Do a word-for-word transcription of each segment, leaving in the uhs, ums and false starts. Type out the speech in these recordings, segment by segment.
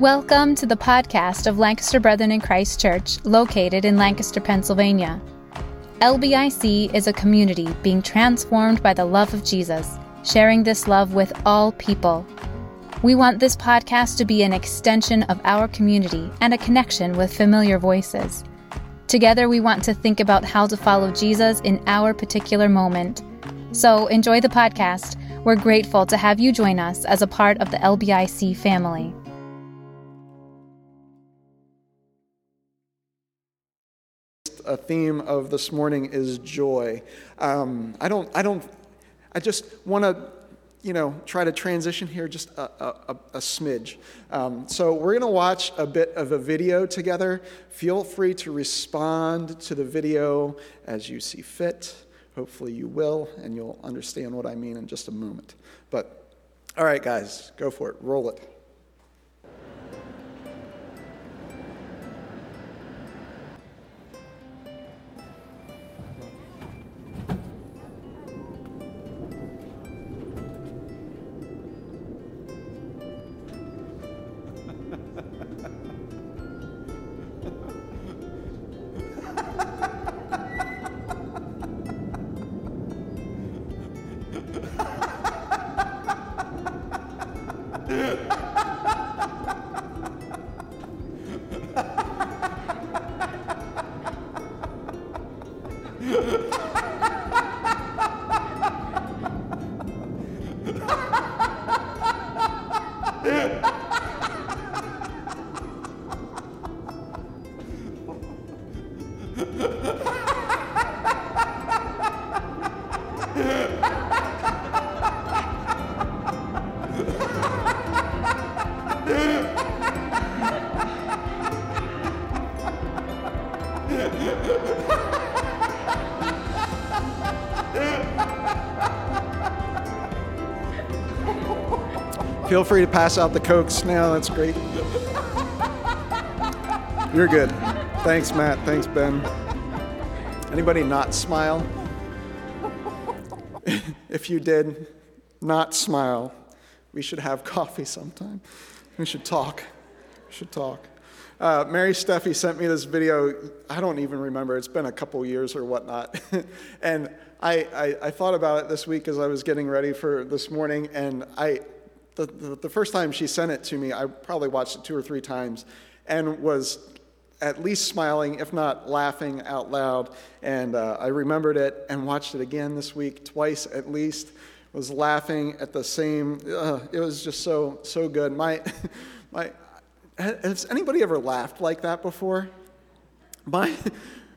Welcome to the podcast of Lancaster Brethren in Christ Church, located in Lancaster, Pennsylvania. L B I C is a community being transformed by the love of Jesus, sharing this love with all people. We want this podcast to be an extension of our community and a connection with familiar voices. Together, we want to think about how to follow Jesus in our particular moment. So enjoy the podcast. We're grateful to have you join us as a part of the L B I C family. A theme of this morning is joy. Um, I don't, I don't, I just want to, you know, try to transition here just a, a, a smidge. Um, so we're going to watch a bit of a video together. Feel free to respond to the video as you see fit. Hopefully you will, and you'll understand what I mean in just a moment. But, all right, guys, go for it. Roll it. Feel free to pass out the Cokes now. That's great. You're good. Thanks, Matt. Thanks, Ben. Anybody not smile? If you did, not smile. We should have coffee sometime. We should talk. We should talk. Uh, Mary Steffi sent me this video. I don't even remember. It's been a couple years or whatnot. And I, I, I thought about it this week as I was getting ready for this morning, and I... The, the, the first time she sent it to me, I probably watched it two or three times and was at least smiling, if not laughing out loud. And uh, I remembered it and watched it again this week, twice at least, was laughing at the same, uh, it was just so, so good. My, my, has anybody ever laughed like that before? My...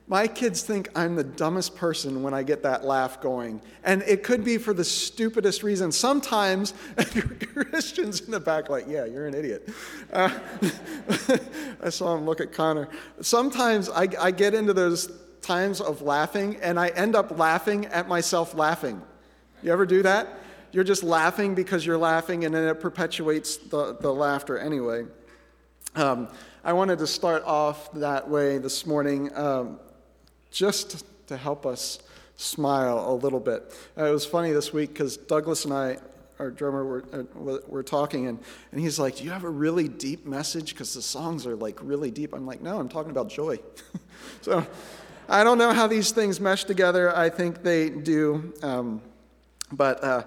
My kids think I'm the dumbest person when I get that laugh going. And it could be for the stupidest reason. Sometimes, Christians in the back like, yeah, you're an idiot. Uh, I saw him look at Connor. Sometimes I, I get into those times of laughing, and I end up laughing at myself laughing. You ever do that? You're just laughing because you're laughing, and then it perpetuates the, the laughter anyway. Um, I wanted to start off that way this morning. Um, just to help us smile a little bit. Uh, it was funny this week because Douglas and I, our drummer, were, uh, were talking, and, and he's like, do you have a really deep message? Because the songs are like really deep. I'm like, no, I'm talking about joy. So I don't know how these things mesh together. I think they do. Um, but uh,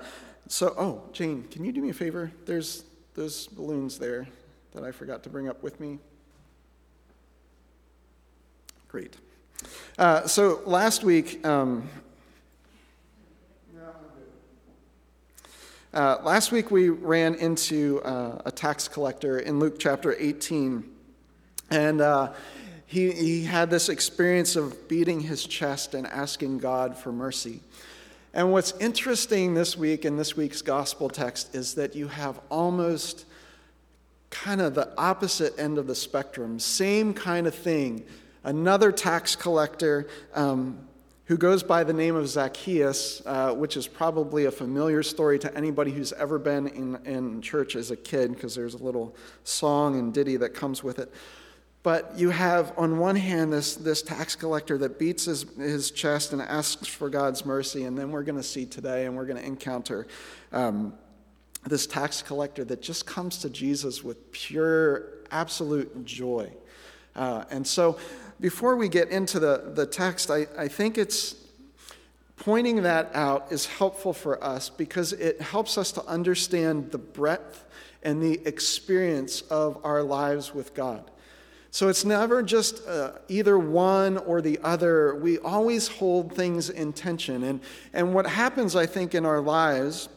so, oh, Jane, can you do me a favor? There's those balloons there that I forgot to bring up with me. Great. Uh, so last week, um, uh, last week we ran into uh, a tax collector in Luke chapter eighteen, and uh, he he had this experience of beating his chest and asking God for mercy. And what's interesting this week in this week's gospel text is that you have almost kind of the opposite end of the spectrum, same kind of thing. Another tax collector um, who goes by the name of Zacchaeus, uh, which is probably a familiar story to anybody who's ever been in, in church as a kid, because there's a little song and ditty that comes with it. But you have, on one hand, this, this tax collector that beats his, his chest and asks for God's mercy, and then we're going to see today, and we're going to encounter um, this tax collector that just comes to Jesus with pure, absolute joy. Uh, and so before we get into the, the text, I, I think it's pointing that out is helpful for us because it helps us to understand the breadth and the experience of our lives with God. So it's never just uh, either one or the other. We always hold things in tension. And, and what happens, I think, in our lives,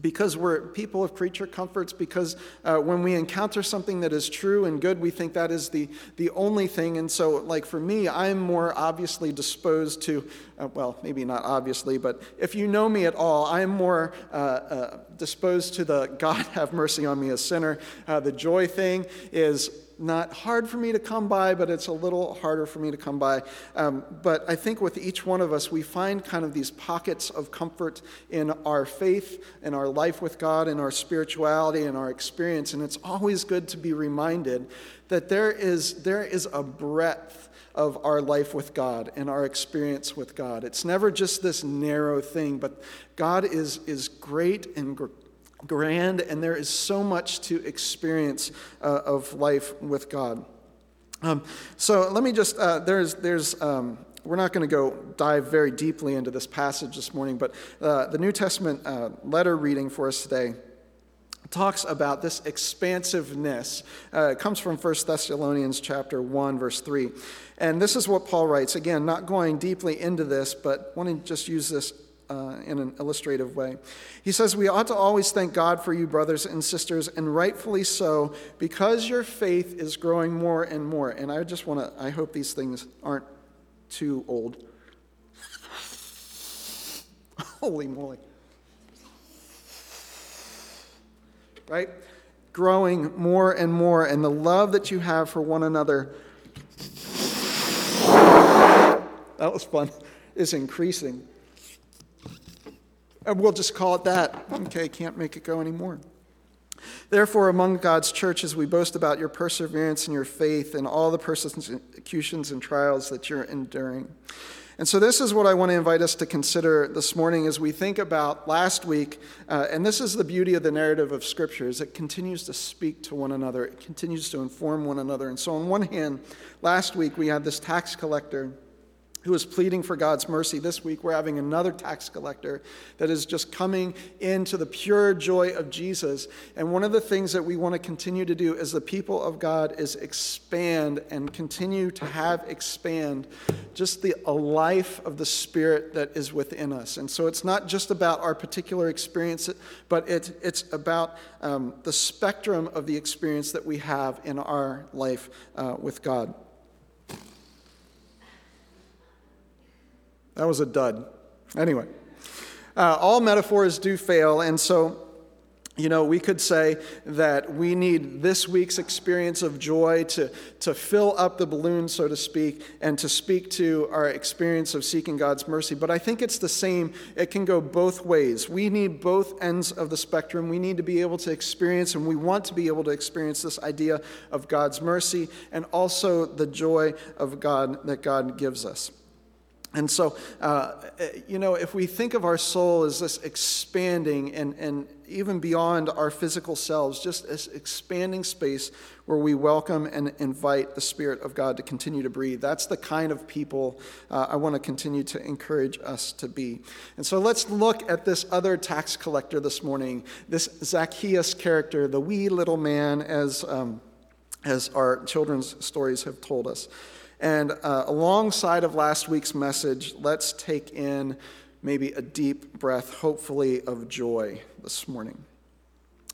because we're people of creature comforts, because uh, when we encounter something that is true and good, we think that is the, the only thing. And so, like for me, I'm more obviously disposed to, uh, well, maybe not obviously, but if you know me at all, I'm more uh, uh, disposed to the God have mercy on me, a sinner. Uh, the joy thing is not hard for me to come by, but it's a little harder for me to come by. Um, but I think with each one of us, we find kind of these pockets of comfort in our faith, in our life with God, in our spirituality, in our experience. And it's always good to be reminded that there is there is a breadth of our life with God and our experience with God. It's never just this narrow thing, but God is is great and great. grand, and there is so much to experience uh, of life with God. Um, so let me just, uh, there's, there's. Um, we're not going to go dive very deeply into this passage this morning, but uh, the New Testament uh, letter reading for us today talks about this expansiveness. Uh, it comes from First Thessalonians chapter one, verse three. And this is what Paul writes. Again, not going deeply into this, but want to just use this Uh, in an illustrative way. He says, "We ought to always thank God for you, brothers and sisters, and rightfully so, because your faith is growing more and more." And I just want to, I hope these things aren't too old. Holy moly. Right? Growing more and more, and the love that you have for one another, that was fun, is increasing. We'll just call it that. Okay, can't make it go anymore. "Therefore, among God's churches, we boast about your perseverance and your faith and all the persecutions and trials that you're enduring." And so this is what I want to invite us to consider this morning as we think about last week. Uh, and this is the beauty of the narrative of Scripture, is it continues to speak to one another. It continues to inform one another. And so on one hand, last week we had this tax collector who is pleading for God's mercy. This week we're having another tax collector that is just coming into the pure joy of Jesus. And one of the things that we want to continue to do as the people of God is expand and continue to have expand just the a life of the Spirit that is within us. And so it's not just about our particular experience, but it, it's about um, the spectrum of the experience that we have in our life uh, with God. That was a dud. Anyway, uh, all metaphors do fail, and so, you know, we could say that we need this week's experience of joy to, to fill up the balloon, so to speak, and to speak to our experience of seeking God's mercy. But I think it's the same. It can go both ways. We need both ends of the spectrum. We need to be able to experience, and we want to be able to experience this idea of God's mercy and also the joy of God that God gives us. And so, uh, you know, if we think of our soul as this expanding and, and even beyond our physical selves, just this expanding space where we welcome and invite the Spirit of God to continue to breathe, that's the kind of people uh, I want to continue to encourage us to be. And so let's look at this other tax collector this morning, this Zacchaeus character, the wee little man, as, um, as our children's stories have told us. And uh, alongside of last week's message, let's take in maybe a deep breath, hopefully, of joy this morning.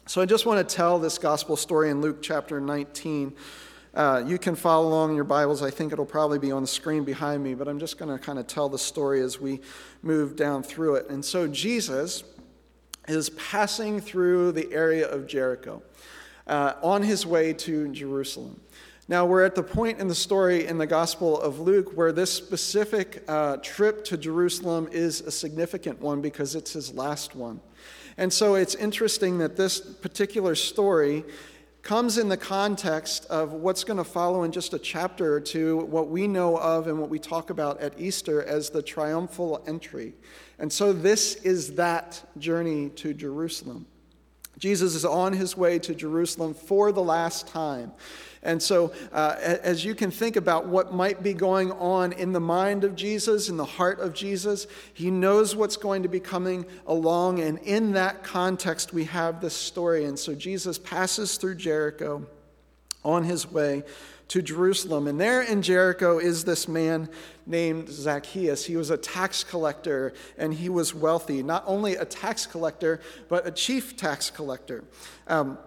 So I just want to tell this gospel story in Luke chapter nineteen. Uh, you can follow along in your Bibles. I think it'll probably be on the screen behind me, but I'm just going to kind of tell the story as we move down through it. And so Jesus is passing through the area of Jericho uh, on his way to Jerusalem. Now, we're at the point in the story in the Gospel of Luke where this specific uh, trip to Jerusalem is a significant one because it's his last one. And so it's interesting that this particular story comes in the context of what's going to follow in just a chapter or two, what we know of and what we talk about at Easter as the triumphal entry. And so this is that journey to Jerusalem. Jesus is on his way to Jerusalem for the last time. And so uh, as you can think about what might be going on in the mind of Jesus, in the heart of Jesus, he knows what's going to be coming along. And in that context, we have this story. And so Jesus passes through Jericho on his way to Jerusalem. And there in Jericho is this man named Zacchaeus. He was a tax collector and he was wealthy. Not only a tax collector, but a chief tax collector. Um,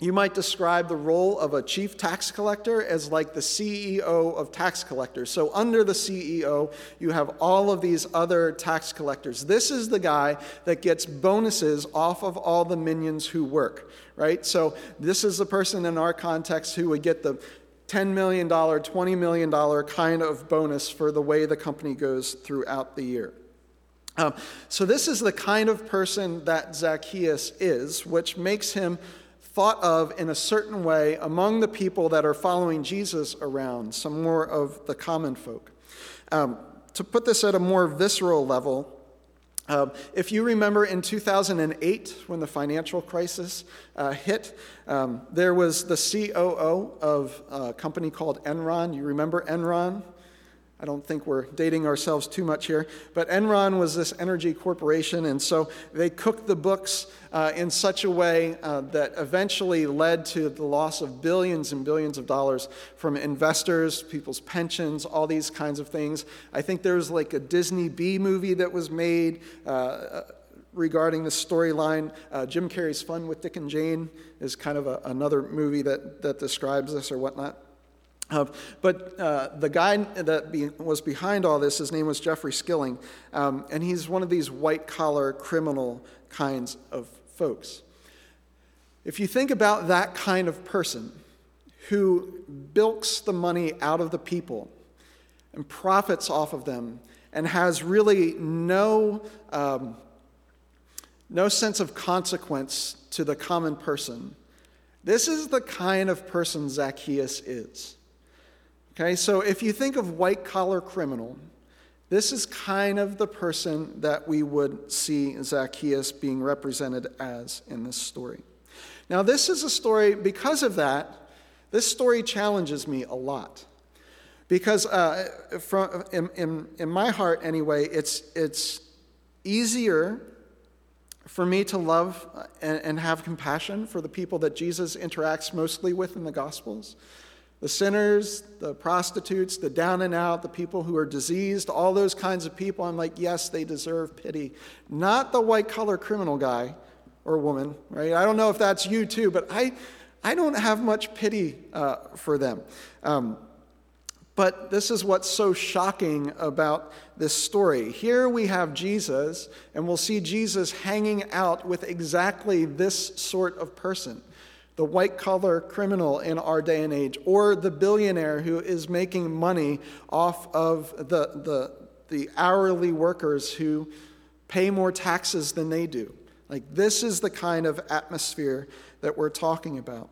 You might describe the role of a chief tax collector as like the C E O of tax collectors. So under the C E O, you have all of these other tax collectors. This is the guy that gets bonuses off of all the minions who work, right? So this is the person in our context who would get the ten million dollars, twenty million dollars kind of bonus for the way the company goes throughout the year. Um, so this is the kind of person that Zacchaeus is, which makes him thought of in a certain way among the people that are following Jesus around, some more of the common folk. Um, to put this at a more visceral level, um, if you remember in two thousand eight, when the financial crisis uh, hit, um, there was the C O O of a company called Enron. You remember Enron? I don't think we're dating ourselves too much here, but Enron was this energy corporation, and so they cooked the books uh, in such a way uh, that eventually led to the loss of billions and billions of dollars from investors, people's pensions, all these kinds of things. I think there was like a Disney B movie that was made uh, regarding the storyline. Uh, Jim Carrey's Fun with Dick and Jane is kind of a, another movie that, that describes this or whatnot. Uh, but uh, the guy that be, was behind all this, his name was Jeffrey Skilling, um, and he's one of these white-collar criminal kinds of folks. If you think about that kind of person who bilks the money out of the people and profits off of them and has really no, um, no sense of consequence to the common person, this is the kind of person Zacchaeus is. Okay, so if you think of white-collar criminal, this is kind of the person that we would see Zacchaeus being represented as in this story. Now, this is a story, because of that, this story challenges me a lot. Because uh, from, in, in, in my heart, anyway, it's, it's easier for me to love and, and have compassion for the people that Jesus interacts mostly with in the Gospels. The sinners, the prostitutes, the down and out, the people who are diseased, all those kinds of people. I'm like, yes, they deserve pity. Not the white-collar criminal guy or woman, right? I don't know if that's you too, but I I don't have much pity uh, for them. Um, but this is what's so shocking about this story. Here we have Jesus, and we'll see Jesus hanging out with exactly this sort of person. The white-collar criminal in our day and age, or the billionaire who is making money off of the, the, the hourly workers who pay more taxes than they do. Like, this is the kind of atmosphere that we're talking about.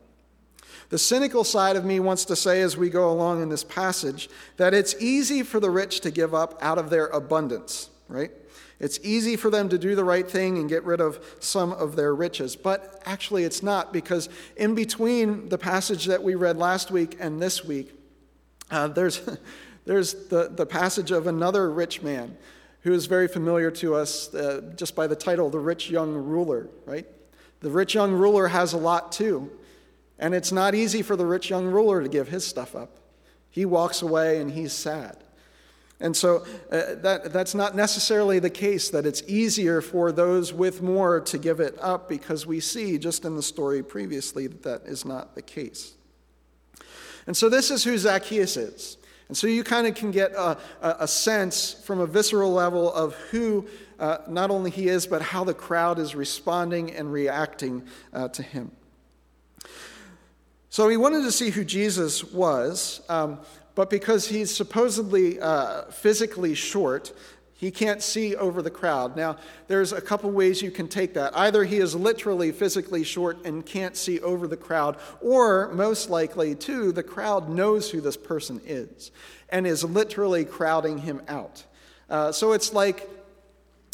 The cynical side of me wants to say as we go along in this passage that it's easy for the rich to give up out of their abundance, right? It's easy for them to do the right thing and get rid of some of their riches. But actually it's not, because in between the passage that we read last week and this week, uh, there's there's the, the passage of another rich man who is very familiar to us uh, just by the title, The Rich Young Ruler, right? The rich young ruler has a lot too. And it's not easy for the rich young ruler to give his stuff up. He walks away and he's sad. And so uh, that that's not necessarily the case, that it's easier for those with more to give it up, because we see just in the story previously that that is not the case. And so this is who Zacchaeus is. And so you kind of can get a, a sense from a visceral level of who uh, not only he is, but how the crowd is responding and reacting uh, to him. So we wanted to see who Jesus was. Um, But because he's supposedly uh, physically short, he can't see over the crowd. Now, there's a couple ways you can take that. Either he is literally physically short and can't see over the crowd, or most likely, too, the crowd knows who this person is and is literally crowding him out. Uh, so it's like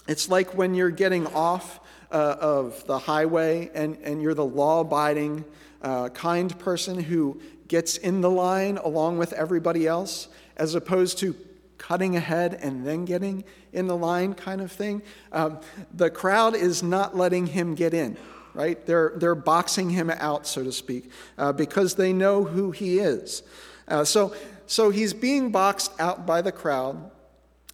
it's like when you're getting off uh, of the highway, and, and you're the law-abiding, uh, kind person who gets in the line along with everybody else, as opposed to cutting ahead and then getting in the line kind of thing. Um, the crowd is not letting him get in, right? They're they're boxing him out, so to speak, uh, because they know who he is. Uh, so so he's being boxed out by the crowd.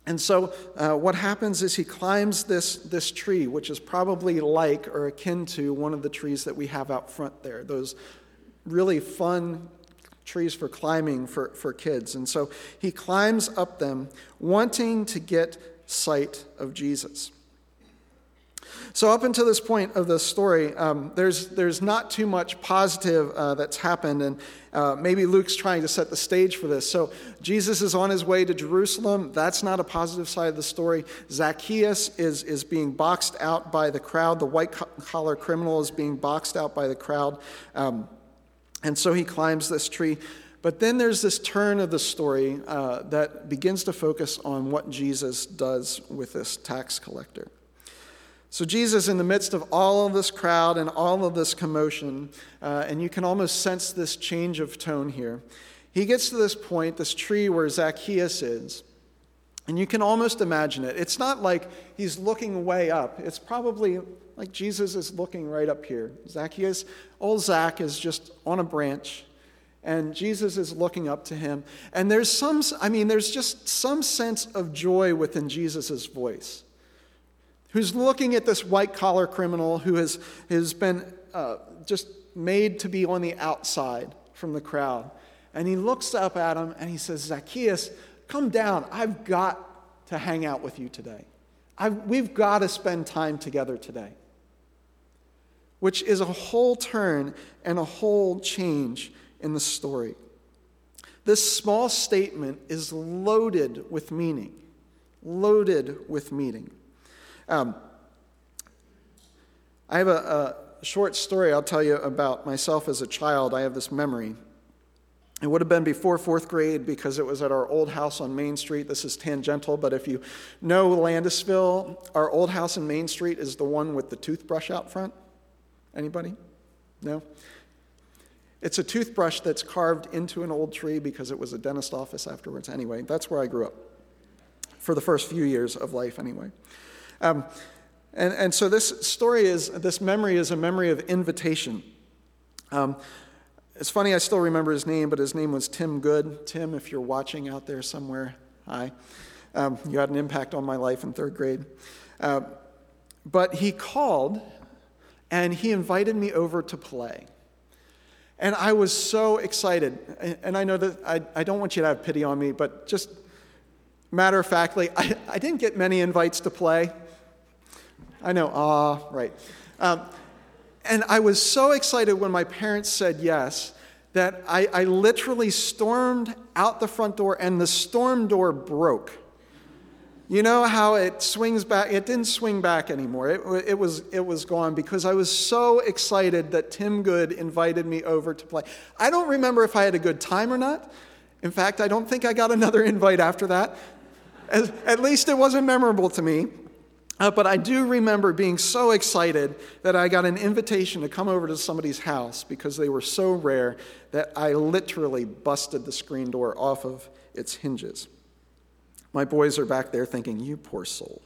And so uh, what happens is he climbs this this tree, which is probably like or akin to one of the trees that we have out front there, those really fun trees for climbing for, for kids. And so he climbs up them, wanting to get sight of Jesus. So up until this point of the story, um, there's there's not too much positive uh, that's happened, and uh, maybe Luke's trying to set the stage for this. So Jesus is on his way to Jerusalem. That's not a positive side of the story. Zacchaeus is is being boxed out by the crowd. The white-collar criminal is being boxed out by the crowd. Um, And so he climbs this tree. But then there's this turn of the story uh, that begins to focus on what Jesus does with this tax collector. So Jesus, in the midst of all of this crowd and all of this commotion, uh, and you can almost sense this change of tone here, he gets to this point, this tree where Zacchaeus is, and you can almost imagine it. It's not like he's looking way up. It's probably like Jesus is looking right up here. Zacchaeus, old Zach is just on a branch, and Jesus is looking up to him. And there's some, I mean, there's just some sense of joy within Jesus' voice, who's looking at this white-collar criminal who has, has been uh, just made to be on the outside from the crowd. And he looks up at him, and he says, Zacchaeus, come down. I've got to hang out with you today. I've, we've got to spend time together today. Which is a whole turn and a whole change in the story. This small statement is loaded with meaning, loaded with meaning. Um, I have a, a short story I'll tell you about myself as a child. I have this memory. It would have been before fourth grade because it was at our old house on Main Street. This is tangential, but if you know Landisville, our old house in Main Street is the one with the toothbrush out front. Anybody? No? It's a toothbrush that's carved into an old tree because it was a dentist office afterwards. Anyway, that's where I grew up for the first few years of life anyway. Um, and, and so this story is, this memory is a memory of invitation. Um, it's funny, I still remember his name, but his name was Tim Good. Tim, if you're watching out there somewhere, hi. Um, you had an impact on my life in third grade. Uh, but he called, and he invited me over to play. And I was so excited. And I know that I, I don't want you to have pity on me, but just matter-of-factly, I, I didn't get many invites to play. I know, ah, right. Um, and I was so excited when my parents said yes that I, I literally stormed out the front door, and the storm door broke. You know how it swings back? It didn't swing back anymore. It, it was it was gone because I was so excited that Tim Good invited me over to play. I don't remember if I had a good time or not. In fact, I don't think I got another invite after that. As, at least it wasn't memorable to me. Uh, but I do remember being so excited that I got an invitation to come over to somebody's house because they were so rare that I literally busted the screen door off of its hinges. My boys are back there thinking, you poor soul.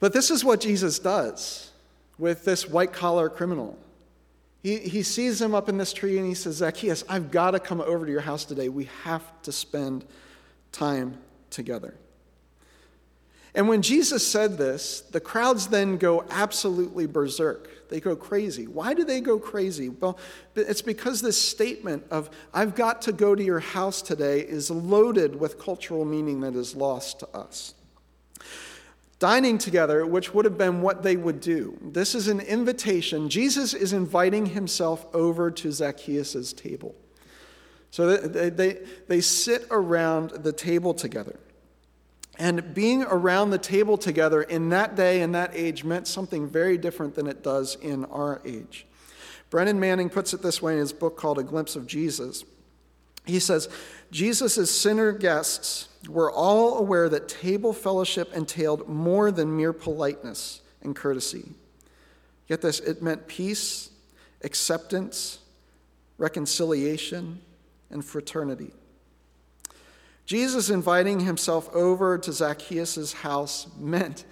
But this is what Jesus does with this white-collar criminal. He, he sees him up in this tree, and he says, Zacchaeus, I've got to come over to your house today. We have to spend time together. And when Jesus said this, the crowds then go absolutely berserk. They go crazy. Why do they go crazy? Well, it's because this statement of, I've got to go to your house today, is loaded with cultural meaning that is lost to us. Dining together, which would have been what they would do. This is an invitation. Jesus is inviting himself over to Zacchaeus' table. So they, they, they sit around the table together. And being around the table together in that day and that age meant something very different than it does in our age. Brennan Manning puts it this way in his book called A Glimpse of Jesus. He says, Jesus' sinner guests were all aware that table fellowship entailed more than mere politeness and courtesy. Get this, it meant peace, acceptance, reconciliation, and fraternity. Jesus inviting himself over to Zacchaeus' house meant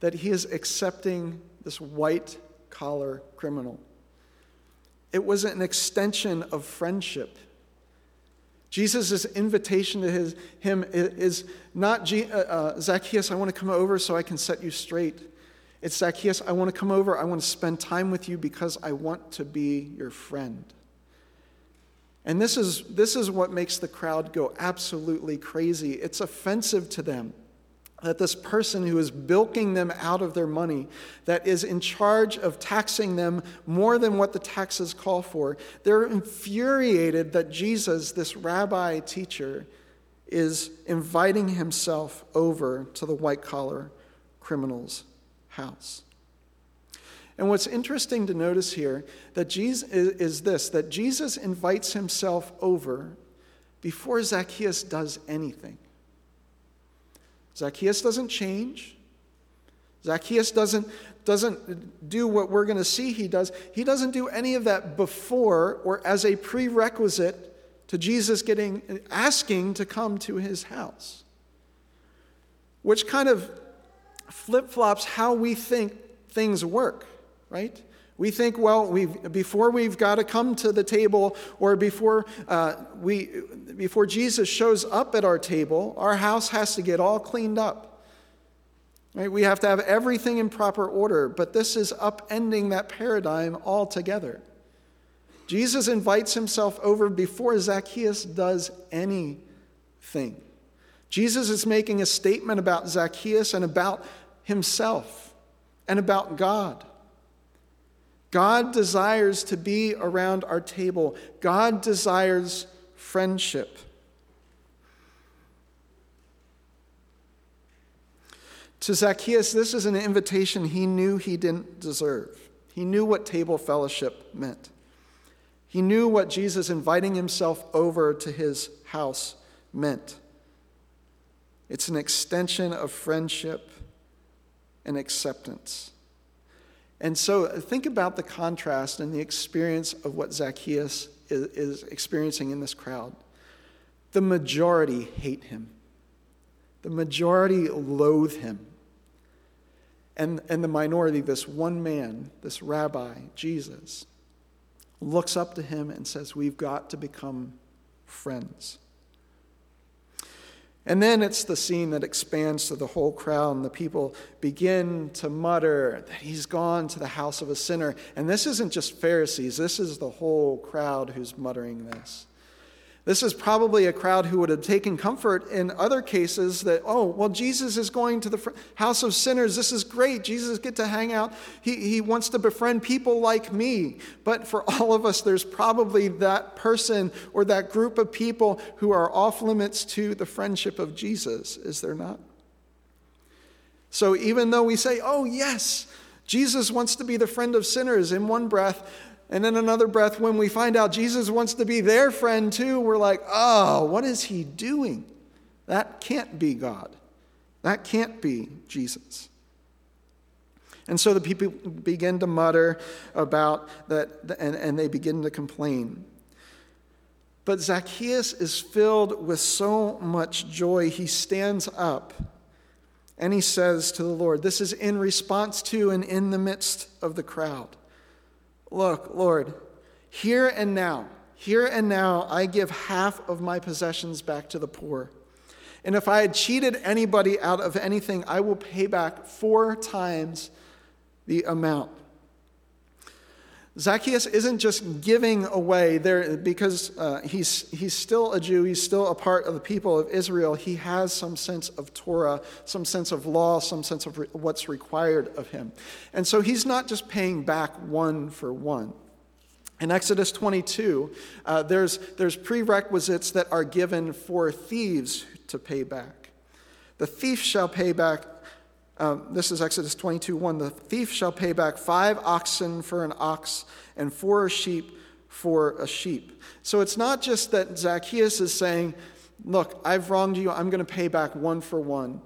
that he is accepting this white-collar criminal. It was an extension of friendship. Jesus' invitation to his, him is not, uh, Zacchaeus, I want to come over so I can set you straight. It's Zacchaeus, I want to come over, I want to spend time with you because I want to be your friend. And this is this is what makes the crowd go absolutely crazy. It's offensive to them that this person who is bilking them out of their money, that is in charge of taxing them more than what the taxes call for, they're infuriated that Jesus, this rabbi teacher, is inviting himself over to the white-collar criminal's house. And what's interesting to notice here that Jesus is this, that Jesus invites himself over before Zacchaeus does anything. Zacchaeus doesn't change. Zacchaeus doesn't, doesn't do what we're going to see he does. He doesn't do any of that before or as a prerequisite to Jesus getting asking to come to his house, which kind of flip-flops how we think things work. Right? We think, well, we've, before we've got to come to the table, or before uh, we, before Jesus shows up at our table, our house has to get all cleaned up. Right? We have to have everything in proper order. But this is upending that paradigm altogether. Jesus invites himself over before Zacchaeus does anything. Jesus is making a statement about Zacchaeus and about himself and about God. God desires to be around our table. God desires friendship. To Zacchaeus, this is an invitation he knew he didn't deserve. He knew what table fellowship meant. He knew what Jesus inviting himself over to his house meant. It's an extension of friendship and acceptance. And so think about the contrast and the experience of what Zacchaeus is experiencing in this crowd. The majority hate him. The majority loathe him. And, and the minority, this one man, this rabbi, Jesus, looks up to him and says, we've got to become friends. And then it's the scene that expands to the whole crowd, and the people begin to mutter that he's gone to the house of a sinner. And this isn't just Pharisees. This is the whole crowd who's muttering this. This is probably a crowd who would have taken comfort in other cases that, oh, well, Jesus is going to the house of sinners. This is great. Jesus gets to hang out. He, he wants to befriend people like me. But for all of us, there's probably that person or that group of people who are off limits to the friendship of Jesus, is there not? So even though we say, oh, yes, Jesus wants to be the friend of sinners in one breath, and in another breath, when we find out Jesus wants to be their friend too, we're like, oh, what is he doing? That can't be God. That can't be Jesus. And so the people begin to mutter about that, and, and they begin to complain. But Zacchaeus is filled with so much joy, he stands up and he says to the Lord, this is in response to and in the midst of the crowd. Look, Lord, here and now, here and now, I give half of my possessions back to the poor. And if I had cheated anybody out of anything, I will pay back four times the amount. Zacchaeus isn't just giving away there because uh, he's, he's still a Jew. He's still a part of the people of Israel. He has some sense of Torah, some sense of law, some sense of re- what's required of him. And so he's not just paying back one for one. In Exodus twenty-two, uh, there's, there's prerequisites that are given for thieves to pay back. The thief shall pay back. Um, this is Exodus twenty-two, one. The thief shall pay back five oxen for an ox and four sheep for a sheep. So it's not just that Zacchaeus is saying, look, I've wronged you, I'm going to pay back one for one.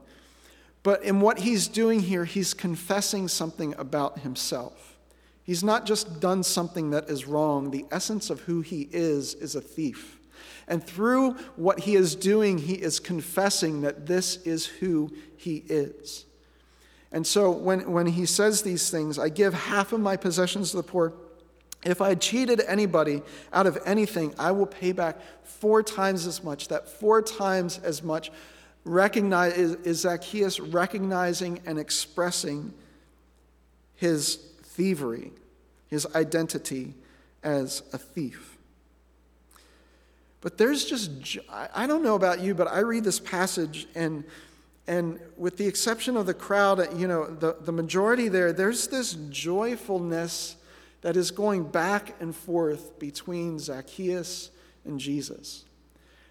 But in what he's doing here, he's confessing something about himself. He's not just done something that is wrong. The essence of who he is is a thief. And through what he is doing, he is confessing that this is who he is. And so when, when he says these things, I give half of my possessions to the poor. If I cheated anybody out of anything, I will pay back four times as much. That four times as much recognize, is, is Zacchaeus recognizing and expressing his thievery, his identity as a thief. But there's just, I don't know about you, but I read this passage, and and with the exception of the crowd, you know, the, the majority there, there's this joyfulness that is going back and forth between Zacchaeus and Jesus.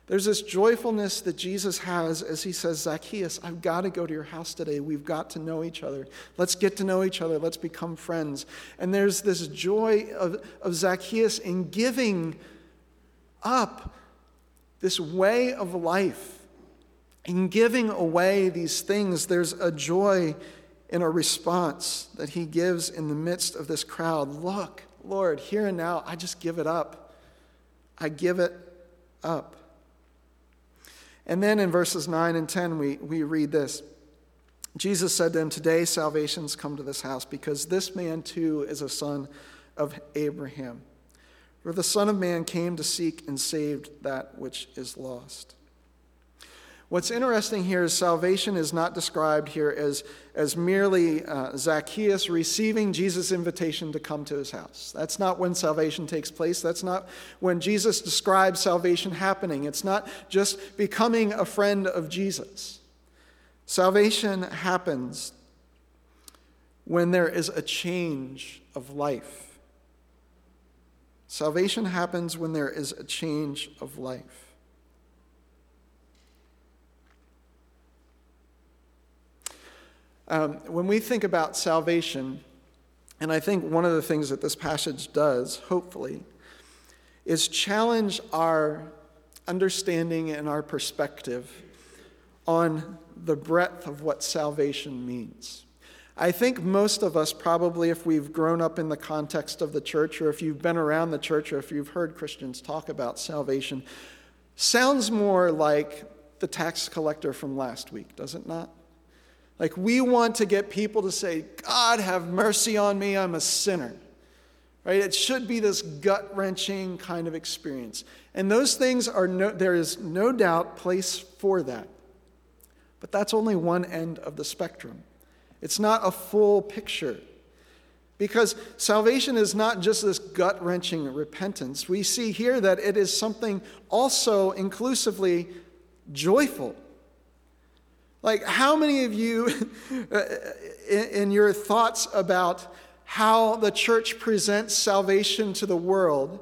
There's this joyfulness that Jesus has as he says, Zacchaeus, I've got to go to your house today. We've got to know each other. Let's get to know each other. Let's become friends. And there's this joy of, of Zacchaeus in giving up this way of life, in giving away these things. There's a joy in a response that he gives in the midst of this crowd. Look, Lord, here and now, I just give it up. I give it up. And then in verses nine and ten, we, we read this. Jesus said to them, today salvation's come to this house, because this man too is a son of Abraham. For the Son of Man came to seek and save that which is lost. What's interesting here is salvation is not described here as, as merely uh, Zacchaeus receiving Jesus' invitation to come to his house. That's not when salvation takes place. That's not when Jesus describes salvation happening. It's not just becoming a friend of Jesus. Salvation happens when there is a change of life. Salvation happens when there is a change of life. Um, when we think about salvation, and I think one of the things that this passage does, hopefully, is challenge our understanding and our perspective on the breadth of what salvation means. I think most of us probably, if we've grown up in the context of the church, or if you've been around the church, or if you've heard Christians talk about salvation, sounds more like the tax collector from last week, does it not? Like, we want to get people to say, God, have mercy on me, I'm a sinner, right? It should be this gut-wrenching kind of experience. And those things are, no, there is no doubt place for that. But that's only one end of the spectrum. It's not a full picture. Because salvation is not just this gut-wrenching repentance. We see here that it is something also inclusively joyful. Like, how many of you, in your thoughts about how the church presents salvation to the world,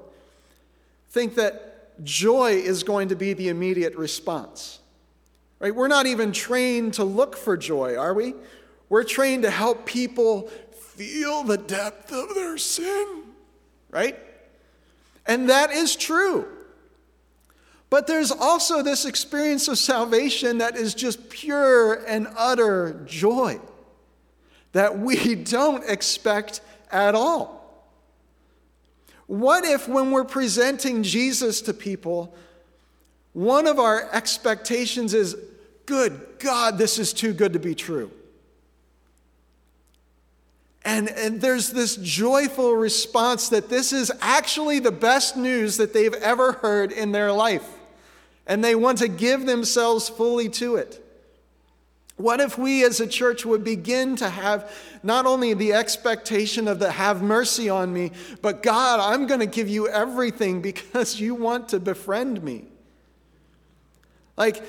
think that joy is going to be the immediate response? Right? We're not even trained to look for joy, are we? We're trained to help people feel the depth of their sin, right? And that is true. But there's also this experience of salvation that is just pure and utter joy that we don't expect at all. What if, when we're presenting Jesus to people, one of our expectations is, good God, this is too good to be true? And, and there's this joyful response that this is actually the best news that they've ever heard in their life. And they want to give themselves fully to it. What if we as a church would begin to have not only the expectation of the have mercy on me, but God, I'm going to give you everything because you want to befriend me. Like,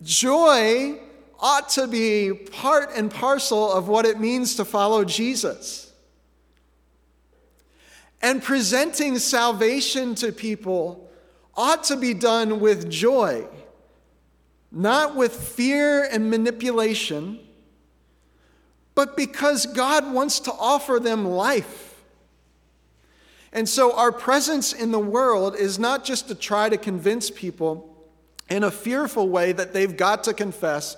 joy ought to be part and parcel of what it means to follow Jesus. And presenting salvation to people ought to be done with joy, not with fear and manipulation, but because God wants to offer them life. And so our presence in the world is not just to try to convince people in a fearful way that they've got to confess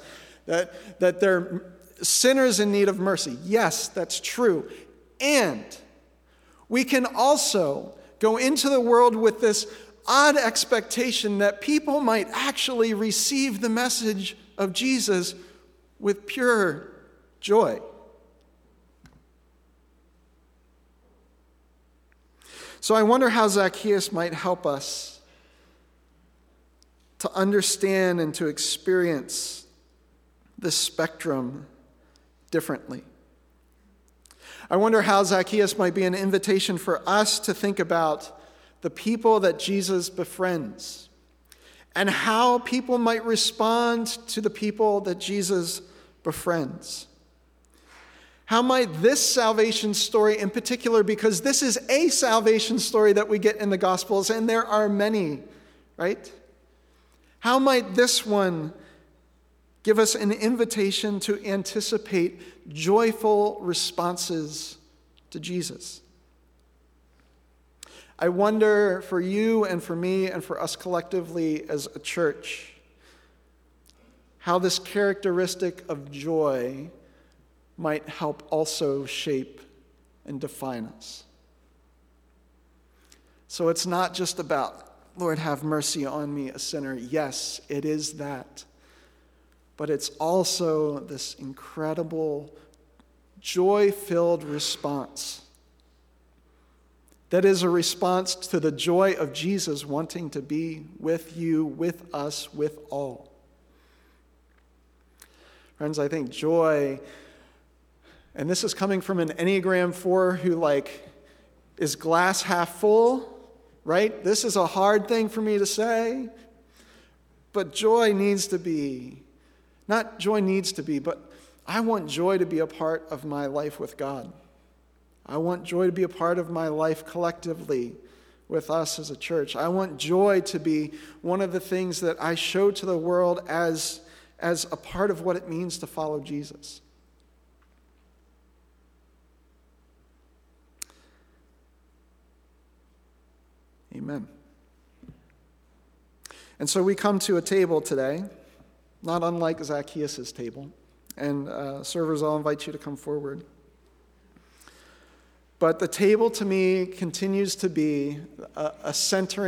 that, that they're sinners in need of mercy. Yes, that's true. And we can also go into the world with this odd expectation that people might actually receive the message of Jesus with pure joy. So I wonder how Zacchaeus might help us to understand and to experience this spectrum differently. I wonder how Zacchaeus might be an invitation for us to think about the people that Jesus befriends and how people might respond to the people that Jesus befriends. How might this salvation story in particular, because this is a salvation story that we get in the Gospels, and there are many, right? How might this one give us an invitation to anticipate joyful responses to Jesus? I wonder for you and for me and for us collectively as a church, how this characteristic of joy might help also shape and define us. So it's not just about, Lord, have mercy on me, a sinner. Yes, it is that. But it's also this incredible, joy-filled response that is a response to the joy of Jesus wanting to be with you, with us, with all. Friends, I think joy... and this is coming from an Enneagram four who, like, is glass half full, right? This is a hard thing for me to say. But joy needs to be, not joy needs to be, but I want joy to be a part of my life with God. I want joy to be a part of my life collectively with us as a church. I want joy to be one of the things that I show to the world as, as a part of what it means to follow Jesus. Amen. And so we come to a table today, not unlike Zacchaeus' table. And uh, servers, I'll invite you to come forward. But the table to me continues to be a, a centering